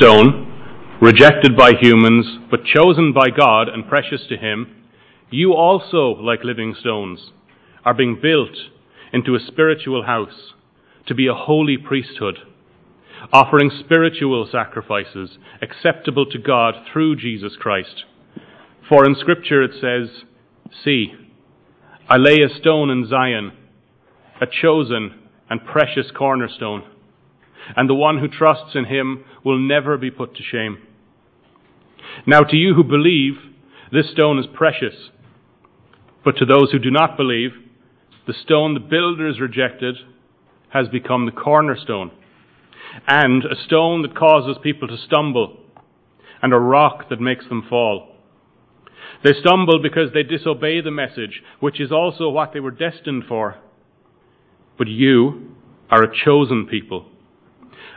stone, rejected by humans, but chosen by God and precious to him, you also, like living stones, are being built into a spiritual house to be a holy priesthood, offering spiritual sacrifices acceptable to God through Jesus Christ. For in Scripture it says, "See, I lay a stone in Zion, a chosen and precious cornerstone, and the one who trusts in him will never be put to shame." Now to you who believe, this stone is precious. But to those who do not believe, the stone the builders rejected has become the cornerstone, and a stone that causes people to stumble, and a rock that makes them fall. They stumble because they disobey the message, which is also what they were destined for. But you are a chosen people,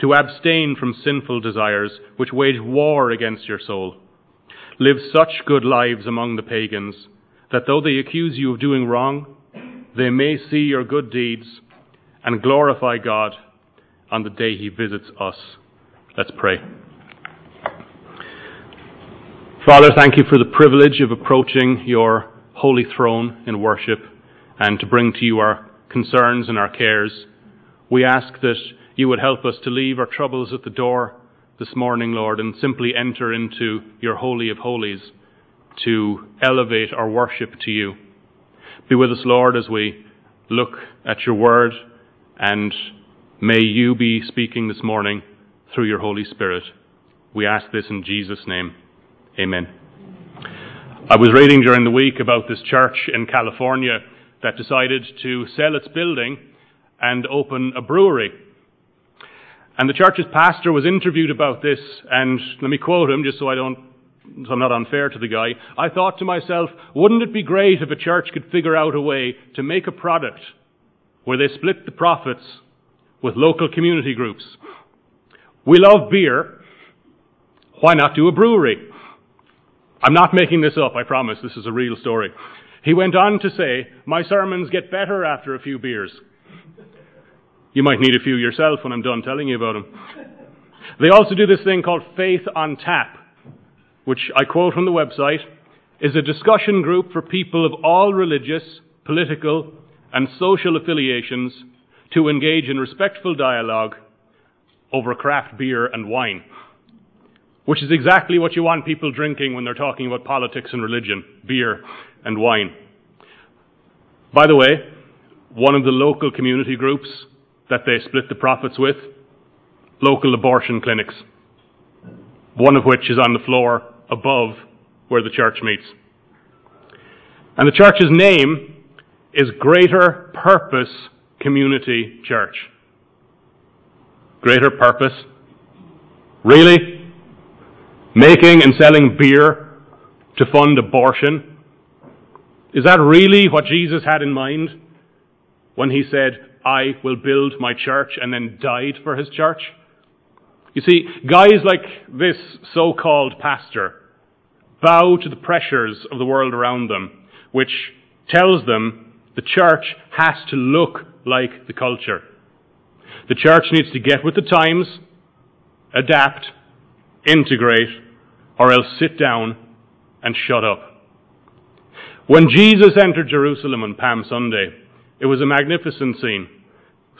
to abstain from sinful desires which wage war against your soul. Live such good lives among the pagans that though they accuse you of doing wrong, they may see your good deeds and glorify God on the day he visits us. Let's pray. Father, thank you for the privilege of approaching your holy throne in worship and to bring to you our concerns and our cares. We ask that you would help us to leave our troubles at the door this morning, Lord, and simply enter into your Holy of Holies to elevate our worship to you. Be with us, Lord, as we look at your word, and may you be speaking this morning through your Holy Spirit. We ask this in Jesus' name. Amen. I was reading during the week about this church in California that decided to sell its building and open a brewery. And the church's pastor was interviewed about this, and let me quote him just so I'm not unfair to the guy. "I thought to myself, wouldn't it be great if a church could figure out a way to make a product where they split the profits with local community groups? We love beer. Why not do a brewery?" I'm not making this up, I promise. This is a real story. He went on to say, "My sermons get better after a few beers." You might need a few yourself when I'm done telling you about them. They also do this thing called Faith on Tap, which, I quote from the website, is a discussion group for people of all religious, political, and social affiliations to engage in respectful dialogue over craft beer and wine, which is exactly what you want people drinking when they're talking about politics and religion, beer and wine. By the way, one of the local community groups that they split the profits with, local abortion clinics, one of which is on the floor above where the church meets. And the church's name is Greater Purpose Community Church. Greater Purpose? Really? Making and selling beer to fund abortion? Is that really what Jesus had in mind when he said, "I will build my church," and then died for his church? You see, guys like this so-called pastor bow to the pressures of the world around them, which tells them the church has to look like the culture. The church needs to get with the times, adapt, integrate, or else sit down and shut up. When Jesus entered Jerusalem on Palm Sunday, it was a magnificent scene.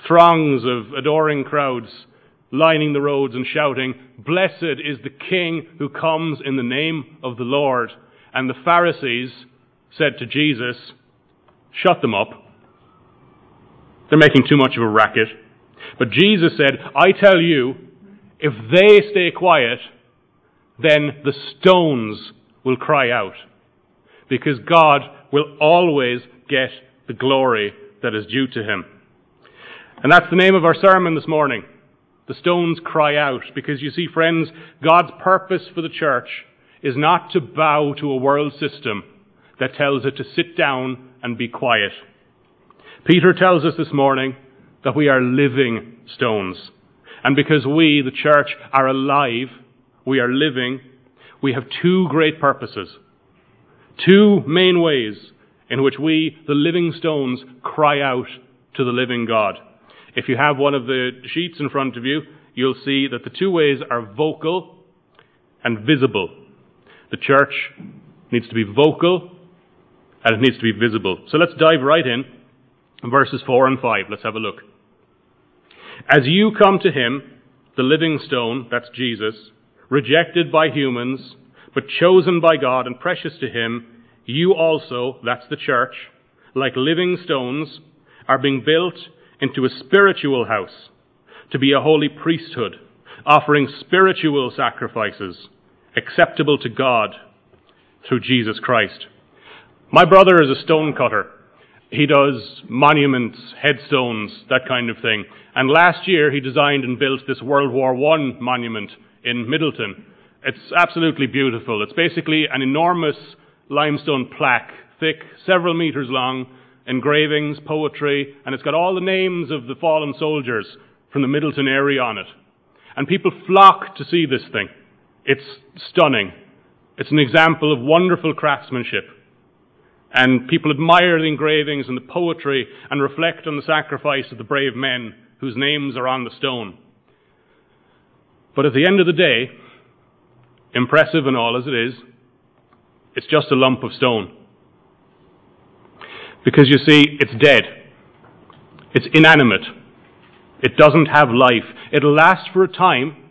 Throngs of adoring crowds lining the roads and shouting, "Blessed is the King who comes in the name of the Lord." And the Pharisees said to Jesus, "Shut them up. They're making too much of a racket." But Jesus said, "I tell you, if they stay quiet, then the stones will cry out," because God will always get the glory that is due to him. And that's the name of our sermon this morning. The stones cry out, because you see, friends, God's purpose for the church is not to bow to a world system that tells it to sit down and be quiet. Peter tells us this morning that we are living stones. And because we, the church, are alive, we are living, we have two great purposes, two main ways in which we, the living stones, cry out to the living God. If you have one of the sheets in front of you, you'll see that the two ways are vocal and visible. The church needs to be vocal and it needs to be visible. So let's dive right in. Verses 4 and 5, let's have a look. As you come to him, the living stone, that's Jesus, rejected by humans, but chosen by God and precious to him, you also, that's the church, like living stones, are being built into a spiritual house, to be a holy priesthood, offering spiritual sacrifices, acceptable to God through Jesus Christ. My brother is a stonecutter. He does monuments, headstones, that kind of thing. And last year he designed and built this World War I monument in Middleton. It's absolutely beautiful. It's basically an enormous limestone plaque, thick, several meters long, engravings, poetry, and it's got all the names of the fallen soldiers from the Middleton area on it. And people flock to see this thing. It's stunning. It's an example of wonderful craftsmanship. And people admire the engravings and the poetry and reflect on the sacrifice of the brave men whose names are on the stone. But at the end of the day, impressive and all as it is, it's just a lump of stone. Because you see, it's dead. It's inanimate. It doesn't have life. It'll last for a time,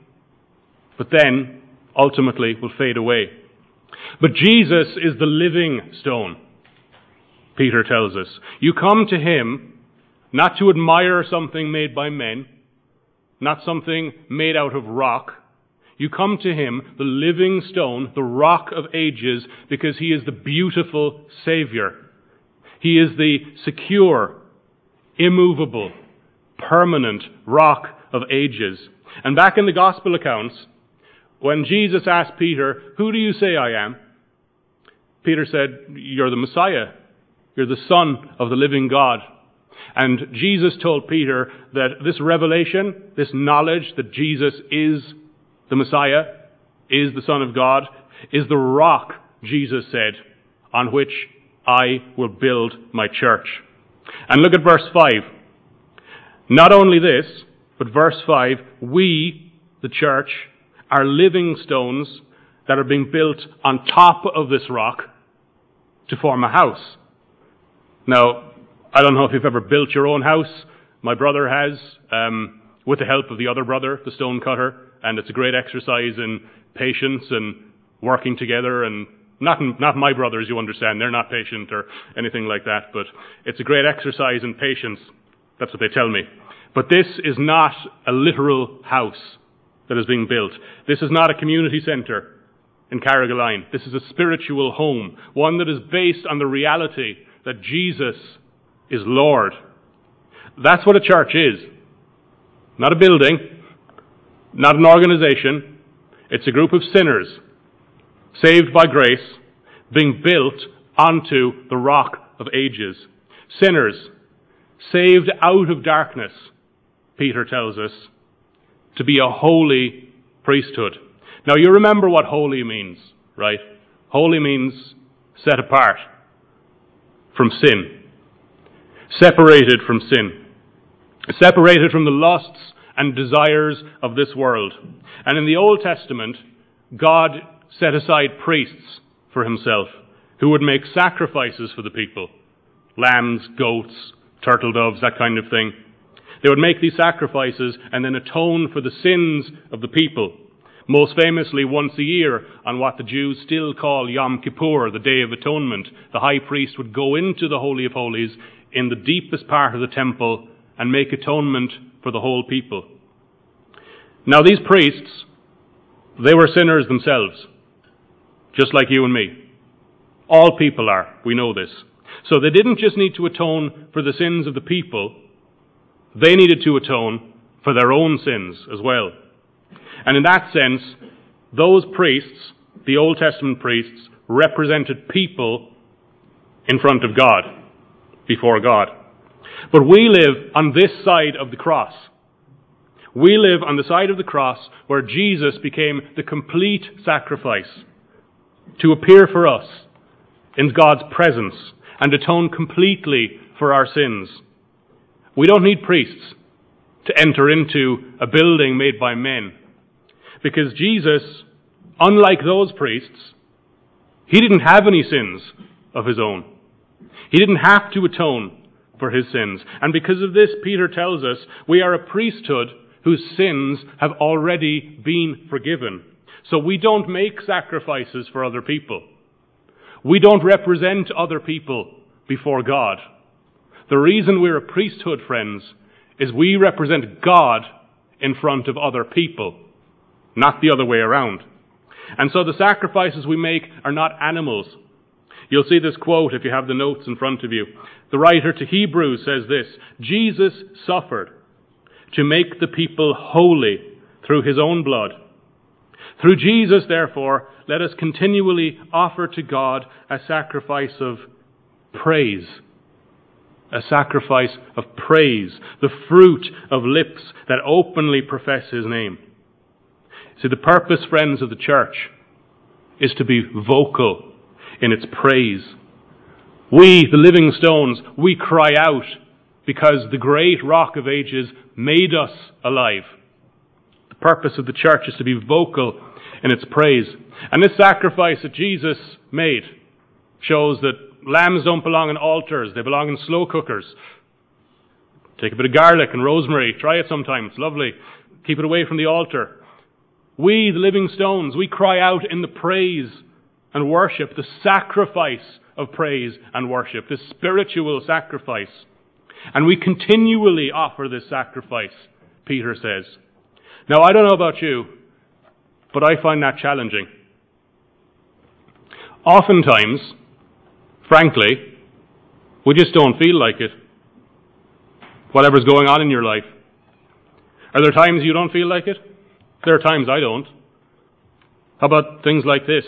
but then ultimately will fade away. But Jesus is the living stone, Peter tells us. You come to him not to admire something made by men, not something made out of rock. You come to him, the living stone, the rock of ages, because he is the beautiful Savior. He is the secure, immovable, permanent rock of ages. And back in the gospel accounts, when Jesus asked Peter, "Who do you say I am?" Peter said, "You're the Messiah. You're the Son of the living God." And Jesus told Peter that this revelation, this knowledge that Jesus is the Messiah, is the Son of God, is the rock, Jesus said, on which I will build my church. And look at verse 5. Not only this, but verse 5, we, the church, are living stones that are being built on top of this rock to form a house. Now, I don't know if you've ever built your own house. My brother has, with the help of the other brother, the stonecutter, and it's a great exercise in patience and working together. And not my brothers, you understand. They're not patient or anything like that, but it's a great exercise in patience. That's what they tell me. But this is not a literal house that is being built. This is not a community centre in Carrigaline. This is a spiritual home, one that is based on the reality that Jesus is Lord. That's what a church is. Not a building, not an organization. It's a group of sinners, saved by grace, being built onto the rock of ages. Sinners, saved out of darkness, Peter tells us, to be a holy priesthood. Now you remember what holy means, right? Holy means set apart from sin, separated from sin, separated from the lusts and desires of this world. And in the Old Testament, God set aside priests for himself who would make sacrifices for the people, lambs, goats, turtle doves, that kind of thing. They would make these sacrifices and then atone for the sins of the people, most famously once a year on what the Jews still call Yom Kippur, the Day of Atonement. The high priest would go into the Holy of Holies in the deepest part of the temple and make atonement for the whole people. Now these priests, they were sinners themselves, just like you and me. All people are, we know this. So they didn't just need to atone for the sins of the people, they needed to atone for their own sins as well. And in that sense, those priests, the Old Testament priests, represented people in front of God, before God. But we live on this side of the cross. We live on the side of the cross where Jesus became the complete sacrifice to appear for us in God's presence and atone completely for our sins. We don't need priests to enter into a building made by men, because Jesus, unlike those priests, he didn't have any sins of his own. He didn't have to atone for his sins. And because of this, Peter tells us, we are a priesthood whose sins have already been forgiven. So we don't make sacrifices for other people. We don't represent other people before God. The reason we're a priesthood, friends, is we represent God in front of other people, not the other way around. And so the sacrifices we make are not animals. You'll see this quote if you have the notes in front of you. The writer to Hebrews says this: Jesus suffered to make the people holy through his own blood. Through Jesus, therefore, let us continually offer to God a sacrifice of praise. A sacrifice of praise, the fruit of lips that openly profess his name. See, the purpose, friends, of the church is to be vocal in its praise. We, the living stones, we cry out because the great Rock of Ages made us alive. The purpose of the church is to be vocal in its praise. And this sacrifice that Jesus made shows that lambs don't belong in altars, they belong in slow cookers. Take a bit of garlic and rosemary, try it sometime, it's lovely. Keep it away from the altar. We, the living stones, we cry out in the praise and worship, the sacrifice of praise and worship, the spiritual sacrifice. And we continually offer this sacrifice, Peter says. Now, I don't know about you, but I find that challenging. Oftentimes, frankly, we just don't feel like it. Whatever's going on in your life. Are there times you don't feel like it? There are times I don't. How about things like this?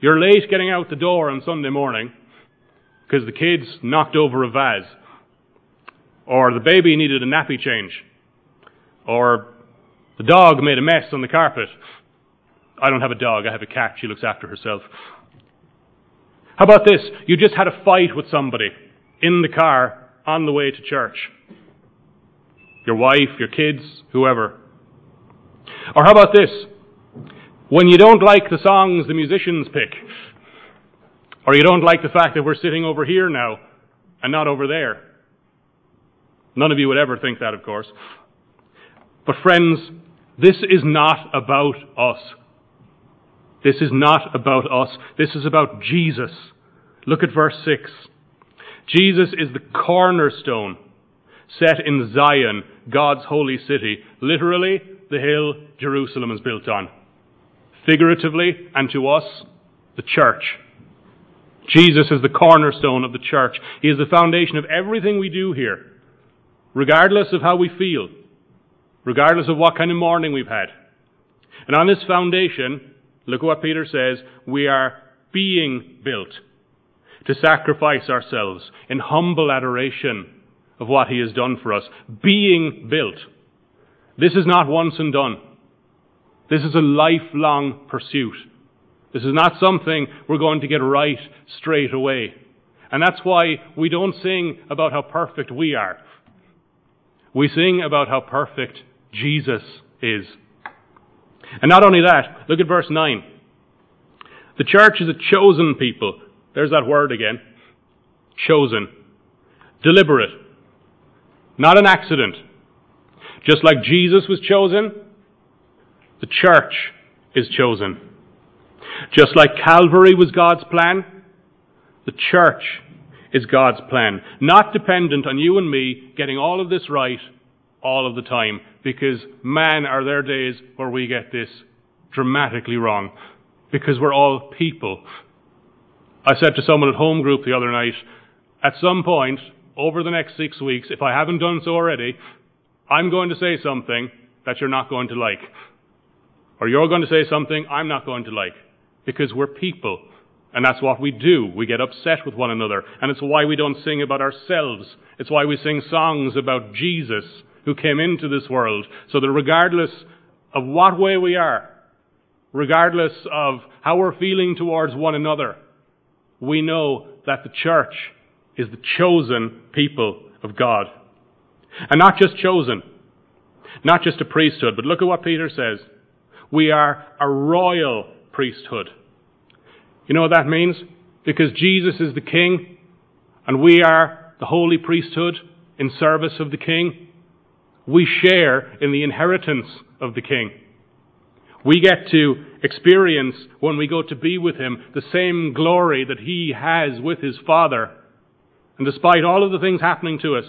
You're late getting out the door on Sunday morning because the kids knocked over a vase, or the baby needed a nappy change, or the dog made a mess on the carpet. I don't have a dog, I have a cat. She looks after herself. How about this? You just had a fight with somebody in the car on the way to church. Your wife, your kids, whoever. Or how about this? When you don't like the songs the musicians pick, or you don't like the fact that we're sitting over here now and not over there. None of you would ever think that, of course. But friends, this is not about us. This is not about us. This is about Jesus. Look at verse 6. Jesus is the cornerstone set in Zion, God's holy city. Literally, the hill Jerusalem is built on. Figuratively, and to us, the church. Jesus is the cornerstone of the church. He is the foundation of everything we do here, regardless of how we feel, regardless of what kind of morning we've had. And on this foundation, look at what Peter says, we are being built to sacrifice ourselves in humble adoration of what he has done for us. Being built. This is not once and done. This is a lifelong pursuit. This is not something we're going to get right straight away. And that's why we don't sing about how perfect we are. We sing about how perfect Jesus is. And not only that, look at verse 9. The church is a chosen people. There's that word again. Chosen. Deliberate. Not an accident. Just like Jesus was chosen, the church is chosen. Just like Calvary was God's plan, the church is God's plan. Not dependent on you and me getting all of this right all of the time, because man, are there days where we get this dramatically wrong, because we're all people. I said to someone at home group the other night, at some point over the next 6 weeks, if I haven't done so already, I'm going to say something that you're not going to like. Or you're going to say something I'm not going to like. Because we're people. And that's what we do. We get upset with one another. And it's why we don't sing about ourselves. It's why we sing songs about Jesus who came into this world. So that regardless of what way we are, regardless of how we're feeling towards one another, we know that the church is the chosen people of God. And not just chosen, not just a priesthood, but look at what Peter says. We are a royal priesthood. You know what that means? Because Jesus is the King, and we are the holy priesthood in service of the King. We share in the inheritance of the King. We get to experience, when we go to be with Him, the same glory that He has with His Father. And despite all of the things happening to us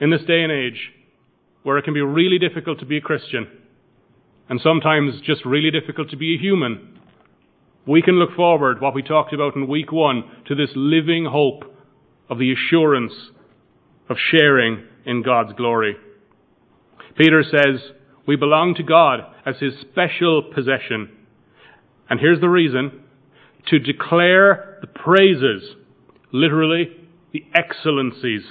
in this day and age, where it can be really difficult to be a Christian, and sometimes just really difficult to be a human, we can look forward, what we talked about in week one, to this living hope of the assurance of sharing in God's glory. Peter says, we belong to God as His special possession. And here's the reason: to declare the praises, literally the excellencies,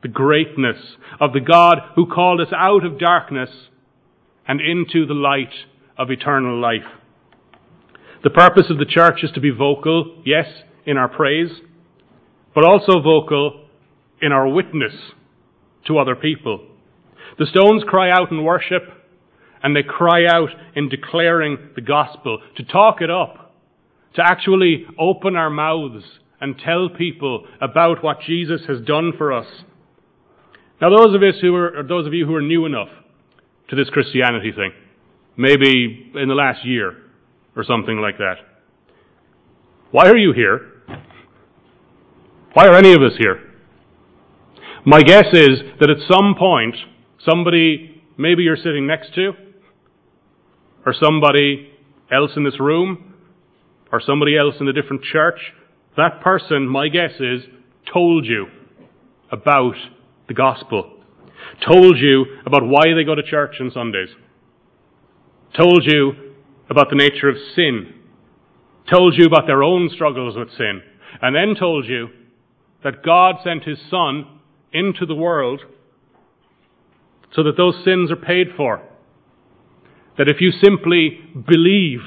the greatness of the God who called us out of darkness and into the light of eternal life. The purpose of the church is to be vocal, yes, in our praise, but also vocal in our witness to other people. The stones cry out in worship, and they cry out in declaring the gospel, to talk it up, to actually open our mouths and tell people about what Jesus has done for us. Now, those of you who are new enough to this Christianity thing, maybe in the last year or something like that, why are you here? Why are any of us here? My guess is that at some point, somebody maybe you're sitting next to, or somebody else in this room, or somebody else in a different church, that person, my guess is, told you about the gospel. Told you about why they go to church on Sundays. Told you about the nature of sin. Told you about their own struggles with sin. And then told you that God sent His Son into the world so that those sins are paid for. That if you simply believe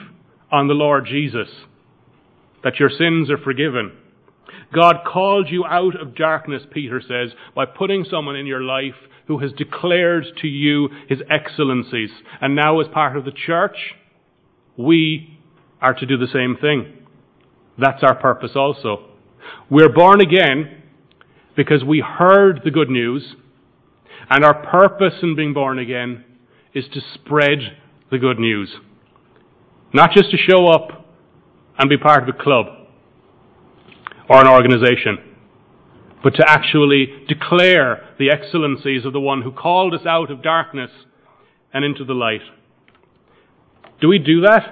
on the Lord Jesus, that your sins are forgiven. God called you out of darkness, Peter says, by putting someone in your life who has declared to you His excellencies. And now, as part of the church, we are to do the same thing. That's our purpose also. We're born again because we heard the good news, and our purpose in being born again is to spread the good news. Not just to show up and be part of a club or an organization, but to actually declare the excellencies of the one who called us out of darkness and into the light. Do we do that?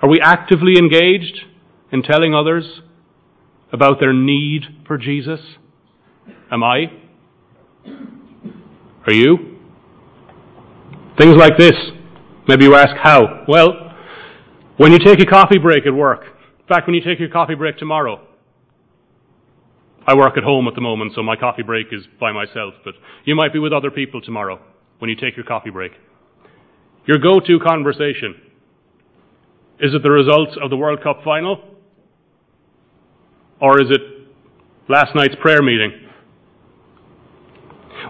Are we actively engaged in telling others about their need for Jesus? Am I? Are you? Things like this. Maybe you ask, how? Well, when you take a coffee break at work, in fact, when you take your coffee break tomorrow, I work at home at the moment, so my coffee break is by myself, but you might be with other people tomorrow when you take your coffee break. Your go-to conversation. Is it the results of the World Cup final? Or is it last night's prayer meeting?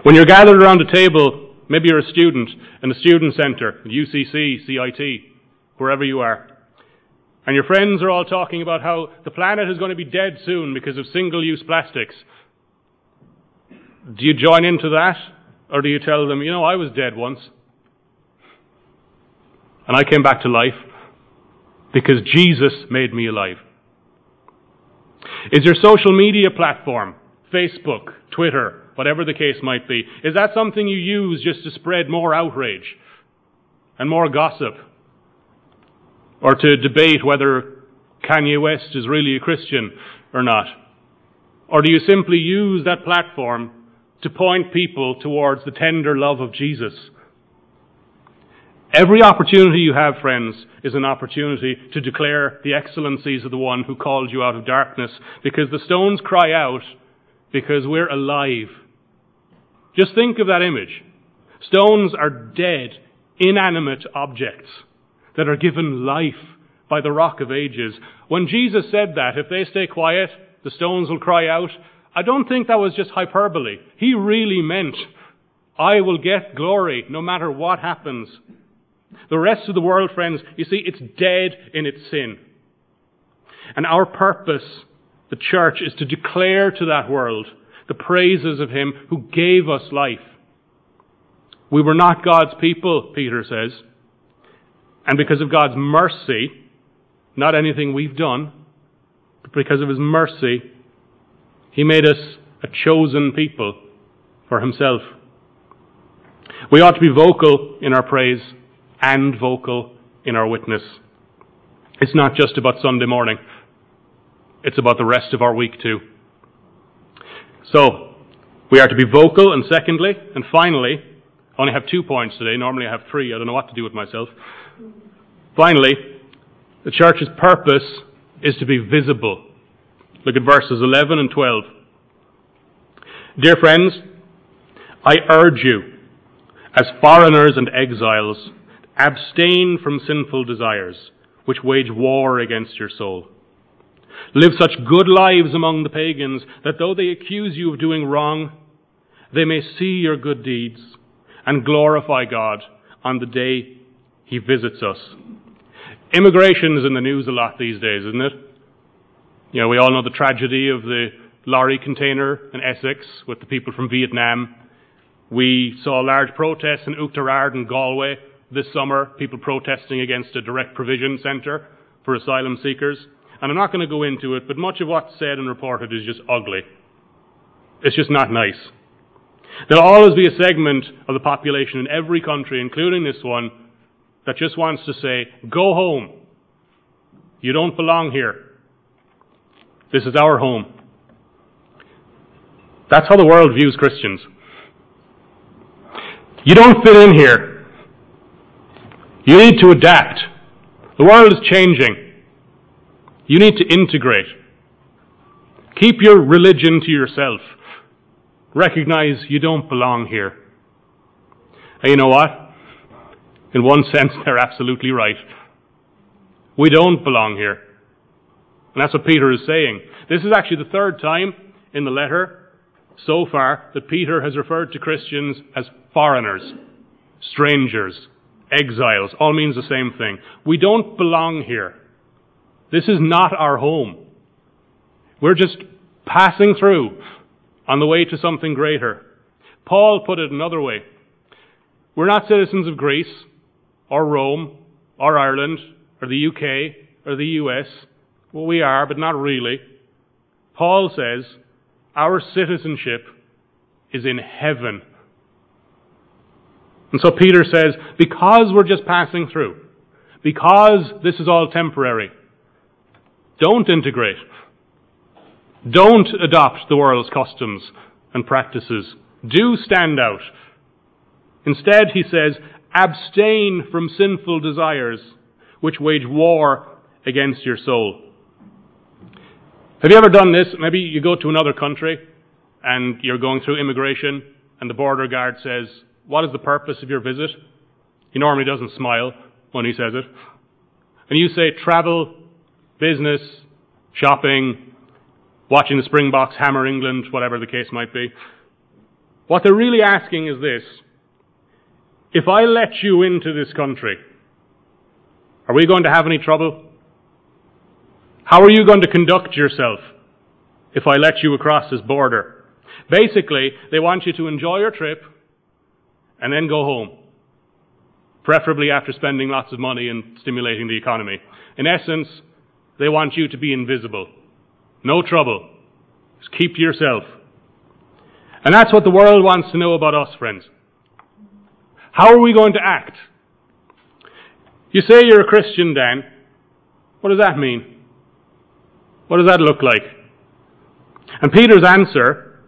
When you're gathered around a table, maybe you're a student in a student centre, UCC, CIT, wherever you are, and your friends are all talking about how the planet is going to be dead soon because of single-use plastics. Do you join into that? Or do you tell them, you know, I was dead once, and I came back to life because Jesus made me alive? Is your social media platform, Facebook, Twitter, whatever the case might be, is that something you use just to spread more outrage and more gossip? Or to debate whether Kanye West is really a Christian or not? Or do you simply use that platform to point people towards the tender love of Jesus. Every opportunity you have, friends, is an opportunity to declare the excellencies of the one who called you out of darkness, because the stones cry out because we're alive. Just think of that image. Stones are dead, inanimate objects that are given life by the Rock of Ages. When Jesus said that, if they stay quiet, the stones will cry out, I don't think that was just hyperbole. He really meant, I will get glory no matter what happens. The rest of the world, friends, you see, it's dead in its sin. And our purpose, the church, is to declare to that world the praises of him who gave us life. We were not God's people, Peter says. And because of God's mercy, not anything we've done, but because of his mercy, he made us a chosen people for himself. We ought to be vocal in our praise and vocal in our witness. It's not just about Sunday morning. It's about the rest of our week too. So, we are to be vocal, and secondly, and finally, I only have 2 points today. Normally I have 3. I don't know what to do with myself. Finally, the church's purpose is to be visible. Look at verses 11 and 12. Dear friends, I urge you, as foreigners and exiles, abstain from sinful desires, which wage war against your soul. Live such good lives among the pagans that though they accuse you of doing wrong, they may see your good deeds and glorify God on the day he visits us. Immigration is in the news a lot these days, isn't it? You know, we all know the tragedy of the lorry container in Essex with the people from Vietnam. We saw large protests in Uachtarard and Galway this summer, people protesting against a direct provision centre for asylum seekers. And I'm not going to go into it, but much of what's said and reported is just ugly. It's just not nice. There'll always be a segment of the population in every country, including this one, that just wants to say, go home. You don't belong here. This is our home. That's how the world views Christians. You don't fit in here. You need to adapt. The world is changing. You need to integrate. Keep your religion to yourself. Recognize you don't belong here. And you know what? In one sense, they're absolutely right. We don't belong here. And that's what Peter is saying. This is actually the third time in the letter so far that Peter has referred to Christians as foreigners, strangers, exiles. All means the same thing. We don't belong here. This is not our home. We're just passing through on the way to something greater. Paul put it another way. We're not citizens of Greece, or Rome, or Ireland, or the UK, or the US. Well, we are, but not really. Paul says, our citizenship is in heaven. And so Peter says, because we're just passing through, because this is all temporary, don't integrate. Don't adopt the world's customs and practices. Do stand out. Instead, he says, abstain from sinful desires, which wage war against your soul. Have you ever done this? Maybe you go to another country and you're going through immigration and the border guard says, what is the purpose of your visit? He normally doesn't smile when he says it. And you say, travel, business, shopping, watching the Springboks hammer England, whatever the case might be. What they're really asking is this. If I let you into this country, are we going to have any trouble? How are you going to conduct yourself if I let you across this border? Basically, they want you to enjoy your trip and then go home, preferably after spending lots of money and stimulating the economy. In essence, they want you to be invisible. No trouble. Just keep to yourself. And that's what the world wants to know about us, friends. How are we going to act? You say you're a Christian, Dan. What does that mean? What does that look like? And Peter's answer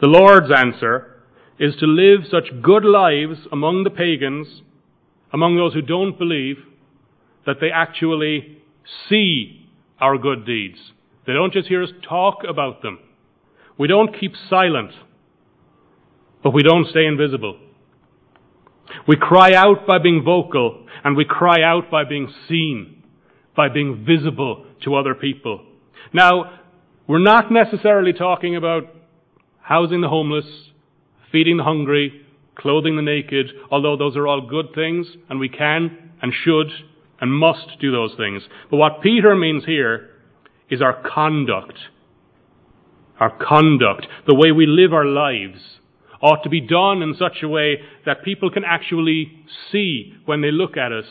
The Lord's answer is to live such good lives among the pagans, among those who don't believe, that they actually see our good deeds. They don't just hear us talk about them. We don't keep silent, but we don't stay invisible. We cry out by being vocal, and we cry out by being seen, by being visible to other people. Now, we're not necessarily talking about housing the homeless, feeding the hungry, clothing the naked, although those are all good things, and we can and should and must do those things. But what Peter means here is our conduct. Our conduct, the way we live our lives, ought to be done in such a way that people can actually see when they look at us.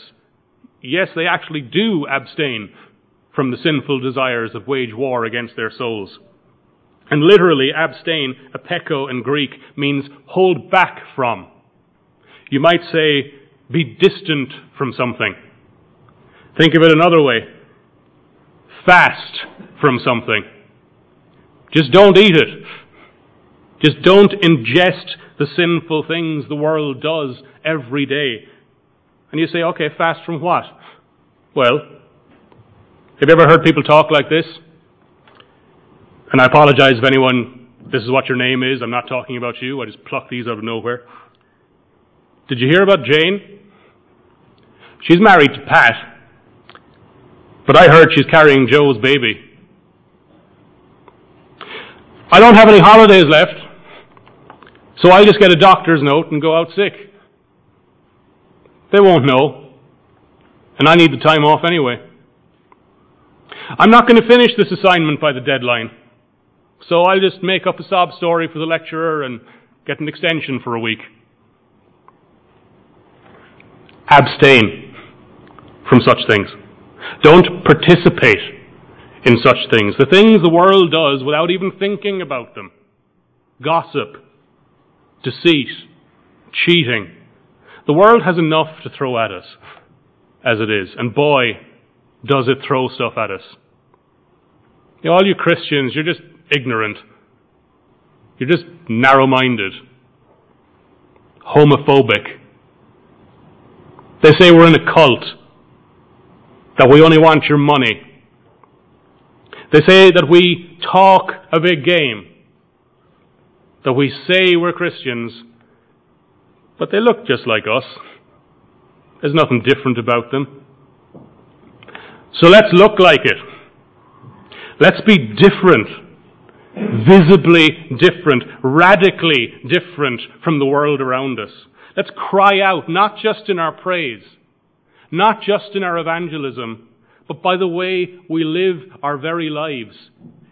Yes, they actually do abstain from the sinful desires that wage war against their souls. And literally, abstain, apeko in Greek, means hold back from. You might say, be distant from something. Think of it another way. Fast from something. Just don't eat it. Just don't ingest the sinful things the world does every day. And you say, okay, fast from what? Well, have you ever heard people talk like this? And I apologize if anyone, this is what your name is, I'm not talking about you, I just plucked these out of nowhere. Did you hear about Jane? She's married to Pat, but I heard she's carrying Joe's baby. I don't have any holidays left, so I'll just get a doctor's note and go out sick. They won't know, and I need the time off anyway. I'm not going to finish this assignment by the deadline, so I'll just make up a sob story for the lecturer and get an extension for a week. Abstain from such things. Don't participate in such things. The things the world does without even thinking about them. Gossip, deceit, cheating. The world has enough to throw at us as it is. And boy, does it throw stuff at us. You know, all you Christians, you're just ignorant. You're just narrow-minded. Homophobic. They say we're in a cult. That we only want your money. They say that we talk a big game, that we say we're Christians, but they look just like us. There's nothing different about them. So let's look like it. Let's be different, visibly different, radically different from the world around us. Let's cry out, not just in our praise, not just in our evangelism, but by the way we live our very lives,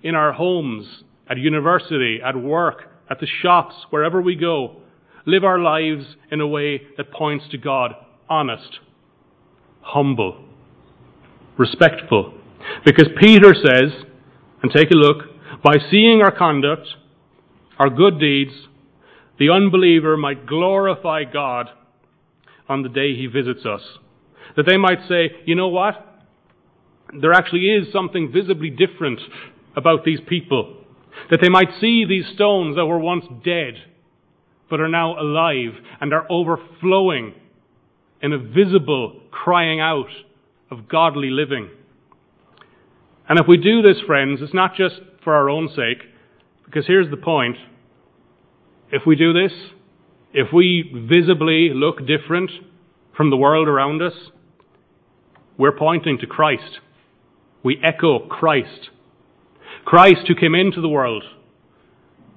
in our homes, at university, at work, at the shops, wherever we go, live our lives in a way that points to God, honest, humble, respectful. Because Peter says, and take a look, by seeing our conduct, our good deeds, the unbeliever might glorify God on the day he visits us. That they might say, you know what? There actually is something visibly different about these people. That they might see these stones that were once dead, but are now alive and are overflowing in a visible crying out of godly living. And if we do this, friends, it's not just for our own sake, because here's the point. If we do this, if we visibly look different from the world around us, we're pointing to Christ. We echo Christ. Christ who came into the world,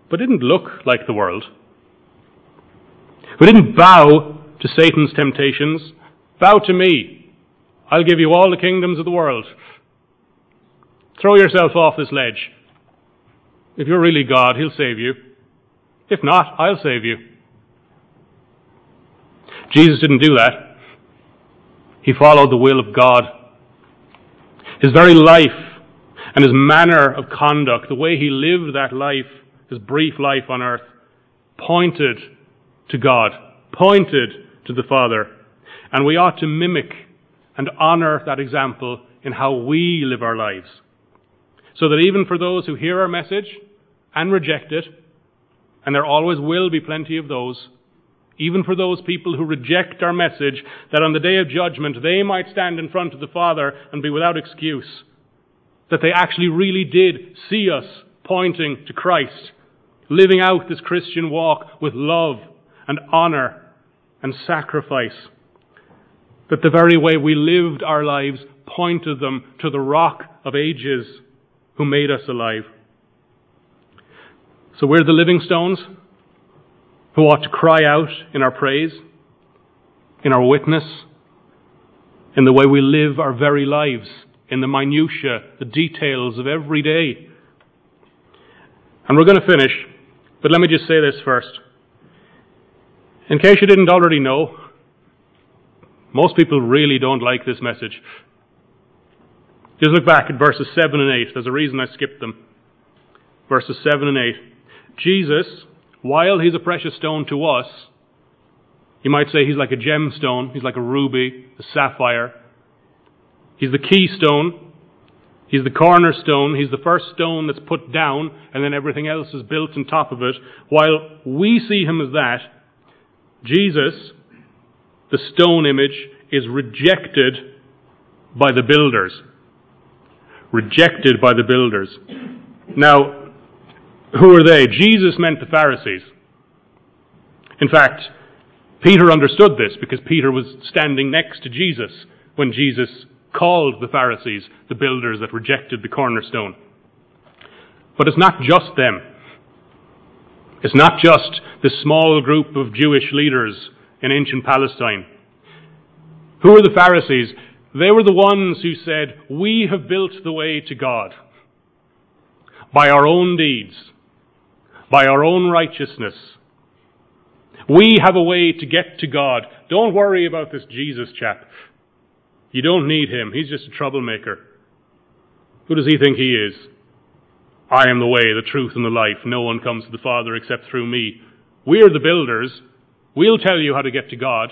but didn't look like the world. Who didn't bow to Satan's temptations. Bow to me. I'll give you all the kingdoms of the world. Throw yourself off this ledge. If you're really God, he'll save you. If not, I'll save you. Jesus didn't do that. He followed the will of God. His very life and his manner of conduct, the way he lived that life, his brief life on earth, pointed to God, pointed to the Father. And we ought to mimic and honor that example in how we live our lives. So that even for those who hear our message and reject it, And there always will be plenty of those, even for those people who reject our message, that on the day of judgment they might stand in front of the Father and be without excuse. That they actually really did see us pointing to Christ, living out this Christian walk with love and honor and sacrifice. That the very way we lived our lives pointed them to the Rock of Ages who made us alive. So we're the living stones who ought to cry out in our praise, in our witness, in the way we live our very lives, in the minutiae, the details of every day. And we're going to finish, but let me just say this first. In case you didn't already know, most people really don't like this message. Just look back at verses 7 and 8. There's a reason I skipped them. Verses 7 and 8. Jesus, while he's a precious stone to us, you might say he's like a gemstone, he's like a ruby, a sapphire. He's the keystone, he's the cornerstone, he's the first stone that's put down and then everything else is built on top of it. While we see him as that, Jesus, the stone image, is rejected by the builders. Rejected by the builders. Now, who are they? Jesus meant the Pharisees. In fact, Peter understood this because Peter was standing next to Jesus when Jesus called the Pharisees the builders that rejected the cornerstone. But it's not just them. It's not just this small group of Jewish leaders in ancient Palestine. Who are the Pharisees? They were the ones who said, we have built the way to God by our own deeds, by our own righteousness. We have a way to get to God. Don't worry about this Jesus chap. You don't need him. He's just a troublemaker. Who does he think he is? I am the way, the truth, and the life. No one comes to the Father except through me. We're the builders. We'll tell you how to get to God.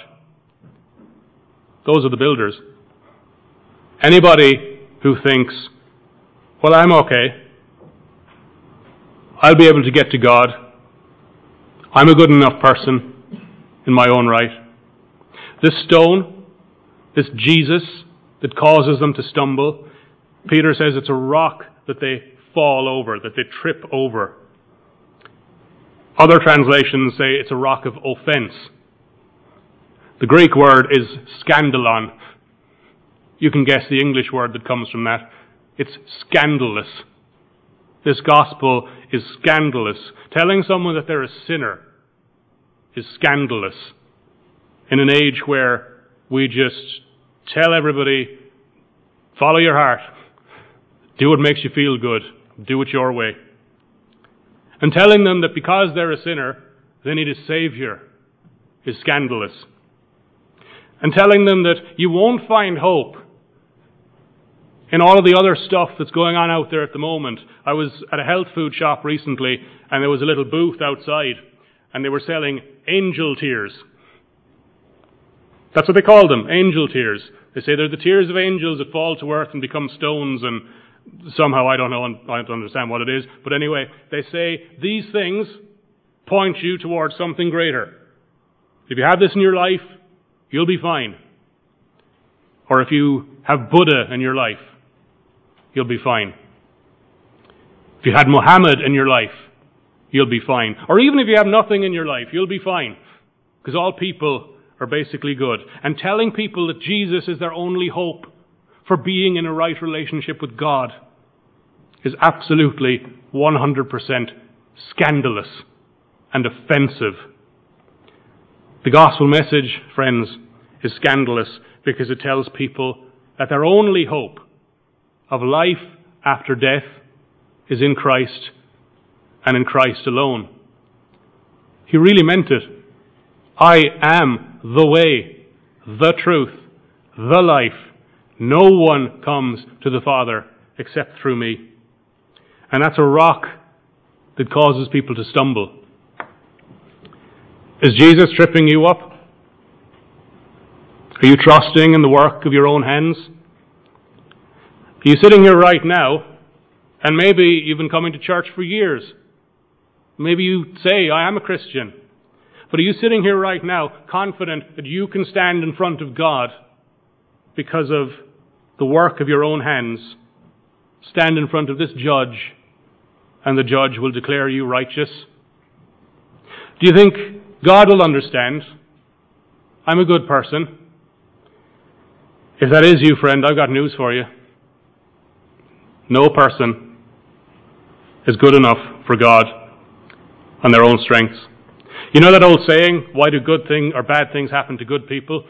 Those are the builders. Anybody who thinks, well, I'm okay. I'll be able to get to God. I'm a good enough person in my own right. This stone, this Jesus that causes them to stumble, Peter says it's a rock that they fall over, that they trip over. Other translations say it's a rock of offense. The Greek word is scandalon. You can guess the English word that comes from that. It's scandalous. This gospel is scandalous. Telling someone that they're a sinner is scandalous. In an age where we just tell everybody, follow your heart. Do what makes you feel good. Do it your way. And telling them that because they're a sinner, they need a Savior is scandalous. And telling them that you won't find hope in all of the other stuff that's going on out there at the moment. I was at a health food shop recently, and there was a little booth outside, and they were selling angel tears. That's what they call them, angel tears. They say they're the tears of angels that fall to earth and become stones, and somehow, I don't know, I don't understand what it is, but anyway, they say these things point you towards something greater. If you have this in your life, you'll be fine. Or if you have Buddha in your life, you'll be fine. If you had Muhammad in your life, you'll be fine. Or even if you have nothing in your life, you'll be fine. Because all people are basically good. And telling people that Jesus is their only hope for being in a right relationship with God is absolutely 100% scandalous and offensive. The gospel message, friends, is scandalous because it tells people that their only hope of life after death is in Christ and in Christ alone. He really meant it. I am the way, the truth, the life. No one comes to the Father except through me. And that's a rock that causes people to stumble. Is Jesus tripping you up? Are you trusting in the work of your own hands? Are you sitting here right now, and maybe you've been coming to church for years, Maybe you say, I am a Christian. But are you sitting here right now confident that you can stand in front of God because of the work of your own hands? Stand in front of this judge, and the judge will declare you righteous. Do you think God will understand? I'm a good person. If that is you, friend, I've got news for you. No person is good enough for God on their own strengths. You know that old saying, why do good things or bad things happen to good people?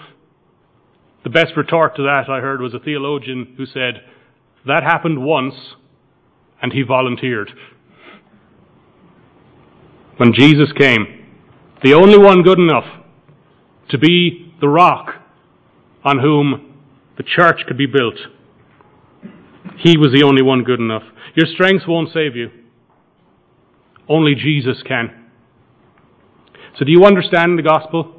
The best retort to that I heard was a theologian who said, that happened once, and he volunteered. When Jesus came, the only one good enough to be the rock on whom the church could be built, he was the only one good enough. Your strengths won't save you. Only Jesus can. So do you understand the gospel?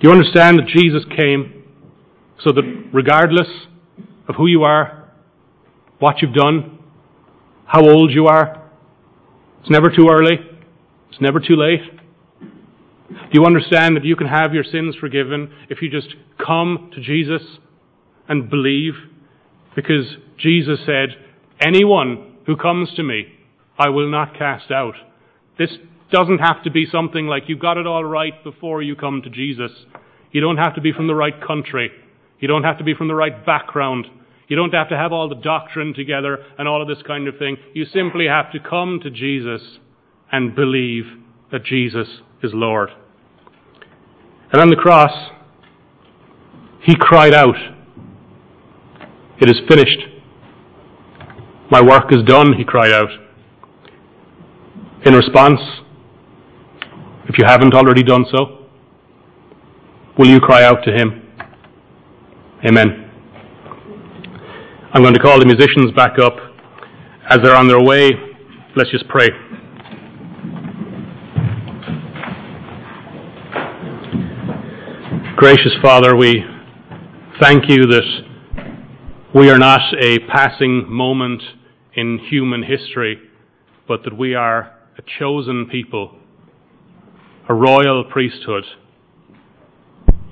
Do you understand that Jesus came so that regardless of who you are, what you've done, how old you are, it's never too early, it's never too late. Do you understand that you can have your sins forgiven if you just come to Jesus and believe? Because Jesus said, anyone who comes to me, I will not cast out. This doesn't have to be something like you got it all right before you come to Jesus. You don't have to be from the right country. You don't have to be from the right background. You don't have to have all the doctrine together and all of this kind of thing. You simply have to come to Jesus and believe that Jesus is Lord. And on the cross, he cried out, it is finished. My work is done, he cried out. In response, if you haven't already done so, will you cry out to him? Amen. I'm going to call the musicians back up. As they're on their way, let's just pray. Gracious Father, we thank you that we are not a passing moment in human history, but that we are a chosen people, a royal priesthood,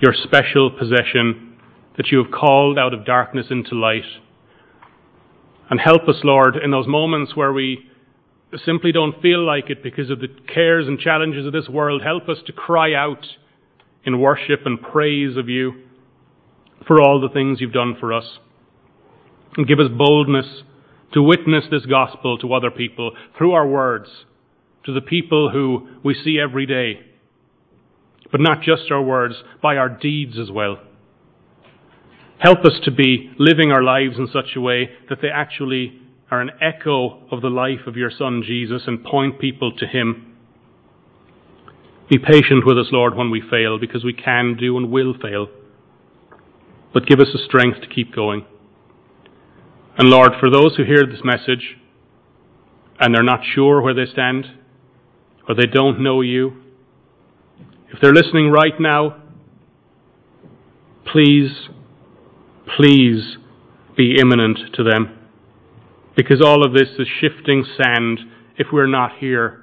your special possession that you have called out of darkness into light. And help us, Lord, in those moments where we simply don't feel like it because of the cares and challenges of this world. Help us to cry out in worship and praise of you for all the things you've done for us. And give us boldness to witness this gospel to other people through our words, to the people who we see every day. But not just our words, by our deeds as well. Help us to be living our lives in such a way that they actually are an echo of the life of your Son Jesus and point people to him. Be patient with us, Lord, when we fail, because we can do and will fail. But give us the strength to keep going. And Lord, for those who hear this message and they're not sure where they stand or they don't know you, if they're listening right now, please be imminent to them. Because all of this is shifting sand if we're not here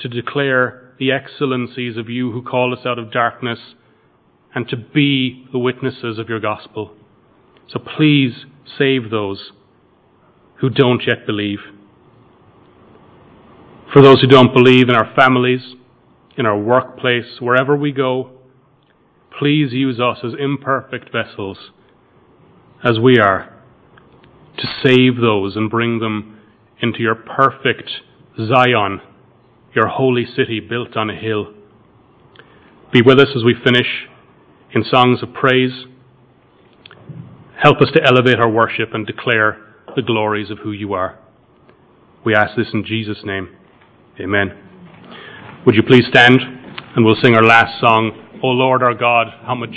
to declare the excellencies of you who call us out of darkness and to be the witnesses of your gospel. So please save those who don't yet believe. For those who don't believe, in our families, in our workplace, wherever we go, please use us as imperfect vessels, as we are, to save those and bring them into your perfect Zion, your holy city built on a hill. Be with us as we finish in songs of praise. Help us to elevate our worship and declare the glories of who you are. We ask this in Jesus' name. Amen. Would you please stand, and we'll sing our last song, O Lord our God, how much